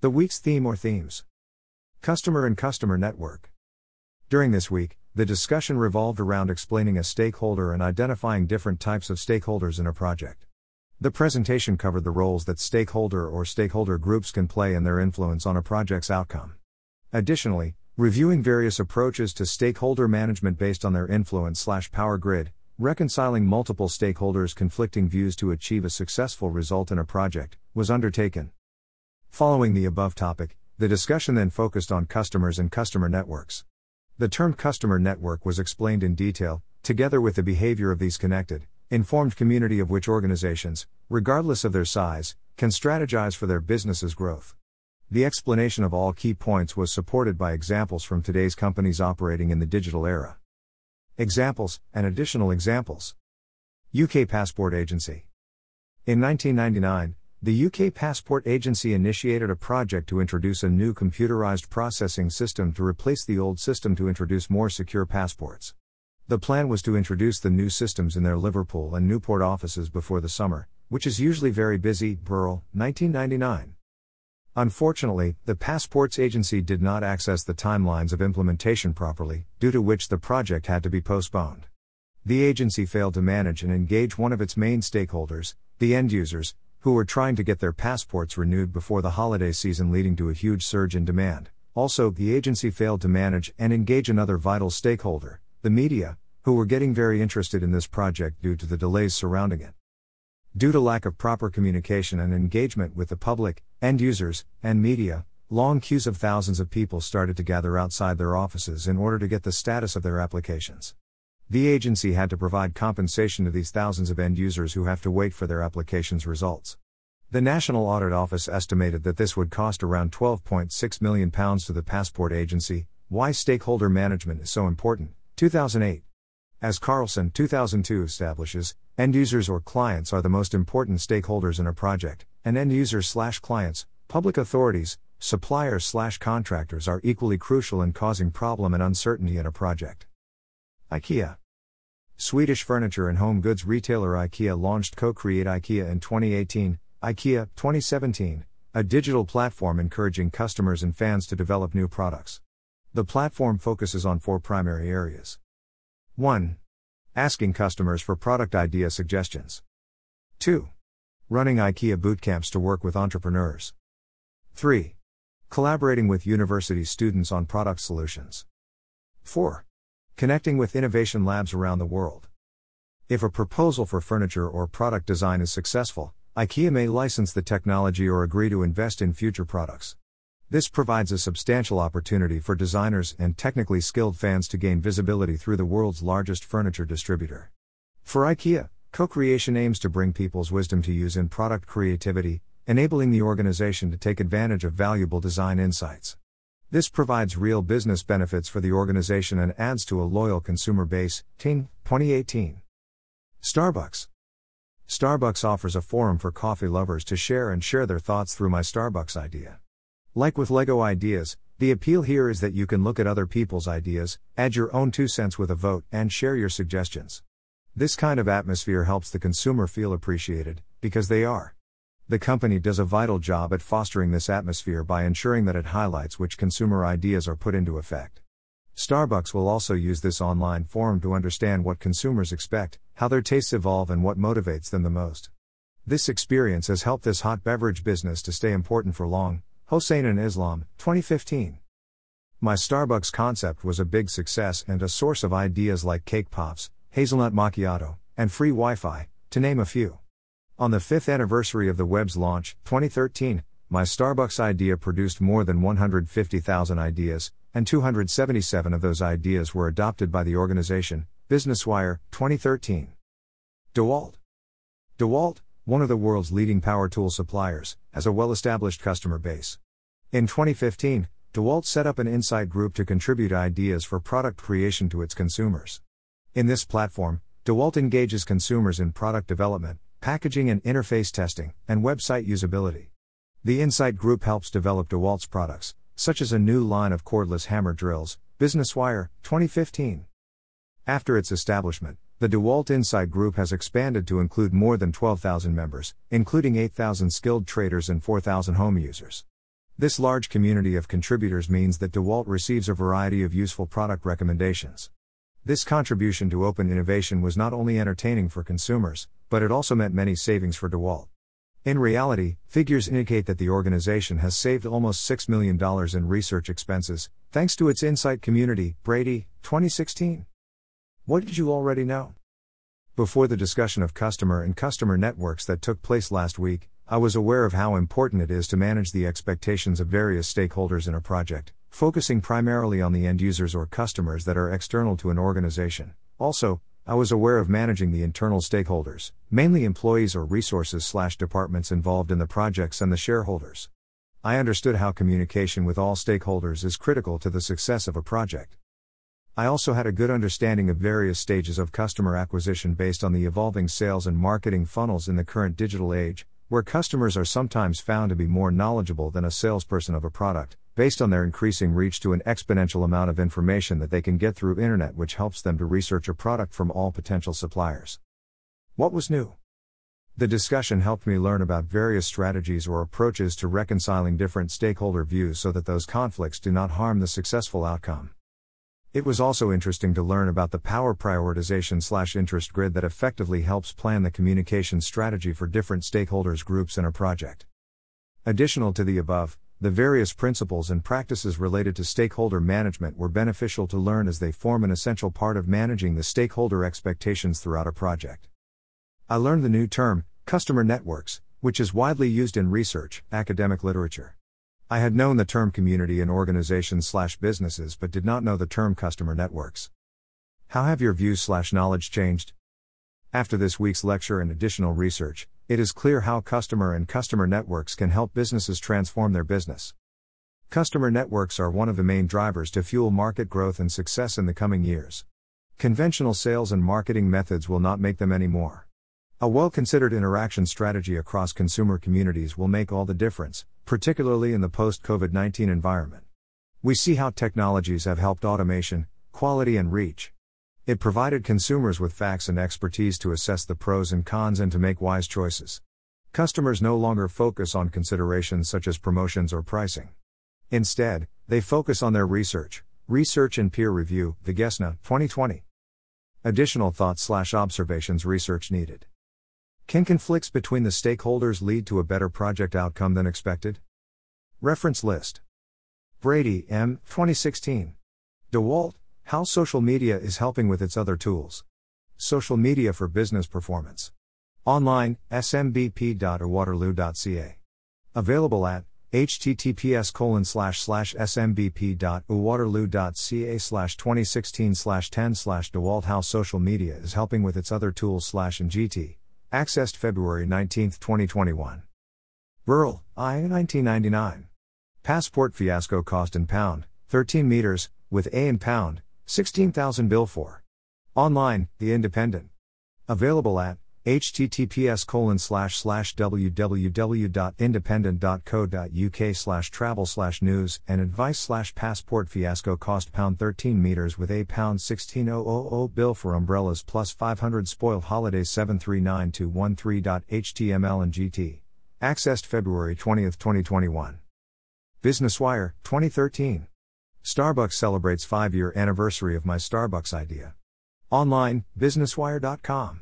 The week's theme or themes. Customer and customer network. During this week, the discussion revolved around explaining a stakeholder and identifying different types of stakeholders in a project. The presentation covered the roles that stakeholder or stakeholder groups can play and their influence on a project's outcome. Additionally, reviewing various approaches to stakeholder management based on their influence/power grid, reconciling multiple stakeholders' conflicting views to achieve a successful result in a project, was undertaken. Following the above topic, the discussion then focused on customers and customer networks. The term customer network was explained in detail, together with the behavior of these connected, informed community of which organizations, regardless of their size, can strategize for their business's growth. The explanation of all key points was supported by examples from today's companies operating in the digital era. Examples and additional examples. UK Passport Agency. In 1999, the UK Passport Agency initiated a project to introduce a new computerized processing system to replace the old system to introduce more secure passports. The plan was to introduce the new systems in their Liverpool and Newport offices before the summer, which is usually very busy. Burrell, 1999. Unfortunately, the Passports Agency did not access the timelines of implementation properly, due to which the project had to be postponed. The agency failed to manage and engage one of its main stakeholders, the end users, who were trying to get their passports renewed before the holiday season, leading to a huge surge in demand. Also, the agency failed to manage and engage another vital stakeholder, the media, who were getting very interested in this project due to the delays surrounding it. Due to lack of proper communication and engagement with the public, end users, and media, long queues of thousands of people started to gather outside their offices in order to get the status of their applications. The agency had to provide compensation to these thousands of end users who have to wait for their applications' results. The National Audit Office estimated that this would cost around £12.6 million to the Passport Agency. Why stakeholder management is so important, 2008. As Carlson 2002 establishes, end users or clients are the most important stakeholders in a project, and end users/clients, public authorities, suppliers/contractors are equally crucial in causing problem and uncertainty in a project. IKEA. Swedish furniture and home goods retailer IKEA launched Co-Create IKEA in 2018, IKEA 2017, a digital platform encouraging customers and fans to develop new products. The platform focuses on four primary areas. 1. Asking customers for product idea suggestions. 2. Running IKEA bootcamps to work with entrepreneurs. 3. Collaborating with university students on product solutions. 4. Connecting with innovation labs around the world. If a proposal for furniture or product design is successful, IKEA may license the technology or agree to invest in future products. This provides a substantial opportunity for designers and technically skilled fans to gain visibility through the world's largest furniture distributor. For IKEA, co-creation aims to bring people's wisdom to use in product creativity, enabling the organization to take advantage of valuable design insights. This provides real business benefits for the organization and adds to a loyal consumer base. 2018. Starbucks. Starbucks offers a forum for coffee lovers to share their thoughts through My Starbucks Idea. Like with Lego ideas, the appeal here is that you can look at other people's ideas, add your own 2 cents with a vote, and share your suggestions. This kind of atmosphere helps the consumer feel appreciated, because they are. The company does a vital job at fostering this atmosphere by ensuring that it highlights which consumer ideas are put into effect. Starbucks will also use this online forum to understand what consumers expect, how their tastes evolve, and what motivates them the most. This experience has helped this hot beverage business to stay important for long. Hossein and Islam, 2015. My Starbucks concept was a big success and a source of ideas like cake pops, hazelnut macchiato, and free Wi-Fi, to name a few. On the 5th anniversary of the web's launch, 2013, My Starbucks Idea produced more than 150,000 ideas, and 277 of those ideas were adopted by the organization. BusinessWire, 2013. DeWalt. DeWalt, one of the world's leading power tool suppliers, has a well-established customer base. In 2015, DeWalt set up an insight group to contribute ideas for product creation to its consumers. In this platform, DeWalt engages consumers in product development, packaging and interface testing, and website usability. The Insight Group helps develop DeWalt's products, such as a new line of cordless hammer drills, BusinessWire, 2015. After its establishment, the DeWalt Insight Group has expanded to include more than 12,000 members, including 8,000 skilled traders and 4,000 home users. This large community of contributors means that DeWalt receives a variety of useful product recommendations. This contribution to open innovation was not only entertaining for consumers, but it also meant many savings for DeWalt. In reality, figures indicate that the organization has saved almost $6 million in research expenses, thanks to its Insight community, Brady, 2016. What did you already know? Before the discussion of customer and customer networks that took place last week, I was aware of how important it is to manage the expectations of various stakeholders in a project, focusing primarily on the end users or customers that are external to an organization. Also, I was aware of managing the internal stakeholders, mainly employees or resources/departments involved in the projects and the shareholders. I understood how communication with all stakeholders is critical to the success of a project. I also had a good understanding of various stages of customer acquisition based on the evolving sales and marketing funnels in the current digital age, where customers are sometimes found to be more knowledgeable than a salesperson of a product, based on their increasing reach to an exponential amount of information that they can get through internet, which helps them to research a product from all potential suppliers. What was new? The discussion helped me learn about various strategies or approaches to reconciling different stakeholder views so that those conflicts do not harm the successful outcome. It was also interesting to learn about the power prioritization/interest grid that effectively helps plan the communication strategy for different stakeholders groups in a project. Additional to the above, the various principles and practices related to stakeholder management were beneficial to learn as they form an essential part of managing the stakeholder expectations throughout a project. I learned the new term, customer networks, which is widely used in research, academic literature. I had known the term community and organizations/businesses but did not know the term customer networks. How have your views/knowledge changed? After this week's lecture and additional research, it is clear how customer and customer networks can help businesses transform their business. Customer networks are one of the main drivers to fuel market growth and success in the coming years. Conventional sales and marketing methods will not make them anymore. A well-considered interaction strategy across consumer communities will make all the difference, particularly in the post-COVID-19 environment. We see how technologies have helped automation, quality and reach. It provided consumers with facts and expertise to assess the pros and cons and to make wise choices. Customers no longer focus on considerations such as promotions or pricing. Instead, they focus on their research and peer review, Vigesna, 2020. Additional thoughts/observations research needed. Can conflicts between the stakeholders lead to a better project outcome than expected? Reference list. Brady, M. 2016. DeWalt, How Social Media is Helping with Its Other Tools. Social Media for Business Performance. Online, smbp.uwaterloo.ca. Available at https://smbp.uwaterloo.ca/2016/10/DeWalt How Social Media is Helping with Its Other Tools/NGT. Accessed February 19, 2021. Burrell, I. 1999. Passport Fiasco Cost in Pound, 13 meters, with A in Pound, 16,000 bill for. Online, The Independent. Available at https://www.independent.co.uk/travel/news-and-advice/passport-fiasco-cost £13 with a £16,000 bill for umbrellas plus 500 spoiled holidays 739213.html and gt. Accessed February 20, 2021. Business Wire, 2013. Starbucks celebrates 5-year anniversary of My Starbucks Idea. Online, businesswire.com.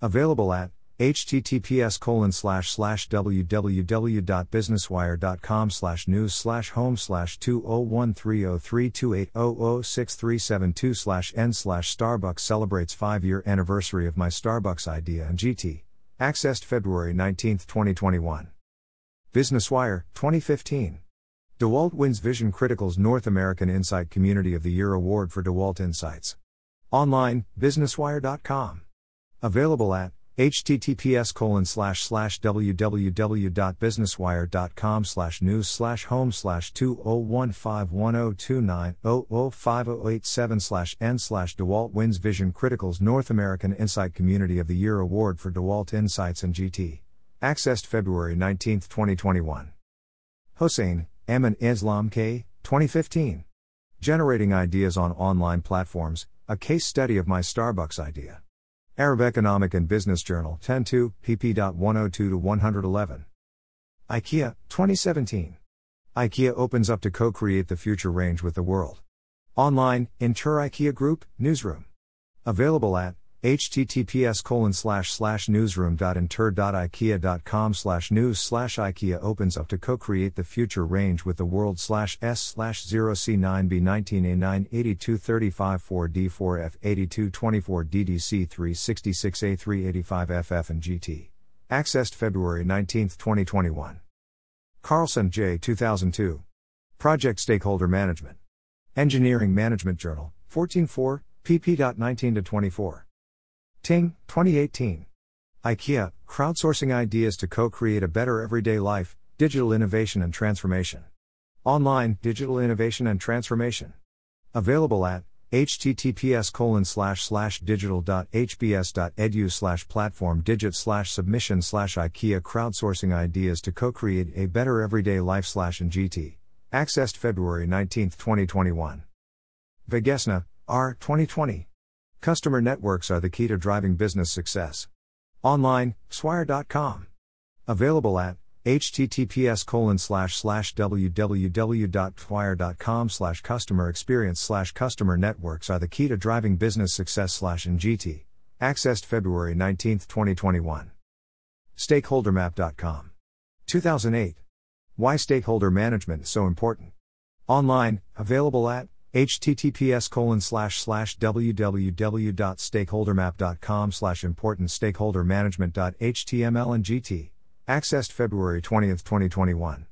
Available at https://www.businesswire.com/news/home/201303280063727/n/Starbucks celebrates 5-year anniversary of My Starbucks Idea and GT. Accessed February 19, 2021. Business Wire, 2015. DeWalt wins Vision Critical's North American Insight Community of the Year Award for DeWalt Insights. Online, businesswire.com. Available at https://www.businesswire.com/news/home/2015102900508/n/DeWalt wins Vision Critical's North American Insight Community of the Year Award for DeWalt Insights and GT. Accessed February 19, 2021. Hossein, M. and Islam K. 2015. Generating Ideas on Online Platforms, a Case Study of My Starbucks Idea. Arab Economic and Business Journal 10-2, pp.102-111. IKEA, 2017. IKEA opens up to co-create the future range with the world. Online, Inter IKEA Group, Newsroom. Available at https://newsroom.inter.ikea.com/news/IKEA opens up to co-create the future range with the world /S/0C9B19A98235 4D4F8224DDC366A385FF and GT. Accessed February 19, 2021. Carlson J. 2002. Project Stakeholder Management. Engineering Management Journal, 14.4, pp.19-24. Ting, 2018. IKEA, crowdsourcing ideas to co-create a better everyday life, digital innovation and transformation. Online, digital innovation and transformation. Available at https://digital.hbs.edu/platform/digit/submission/IKEA crowdsourcing ideas to co-create a better everyday life /NGT. Accessed February 19, 2021. Vigesna, R. 2020. Customer networks are the key to driving business success. Online, swire.com. Available at https://www.swire.com/customer-experience/customer-networks are the key to driving business success /NGT. Accessed February 19, 2021. StakeholderMap.com. 2008. Why stakeholder management is so important. Online, available at https://www.stakeholdermap.com/importantstakeholdermanagement.html and GT. Accessed February 20, 2021.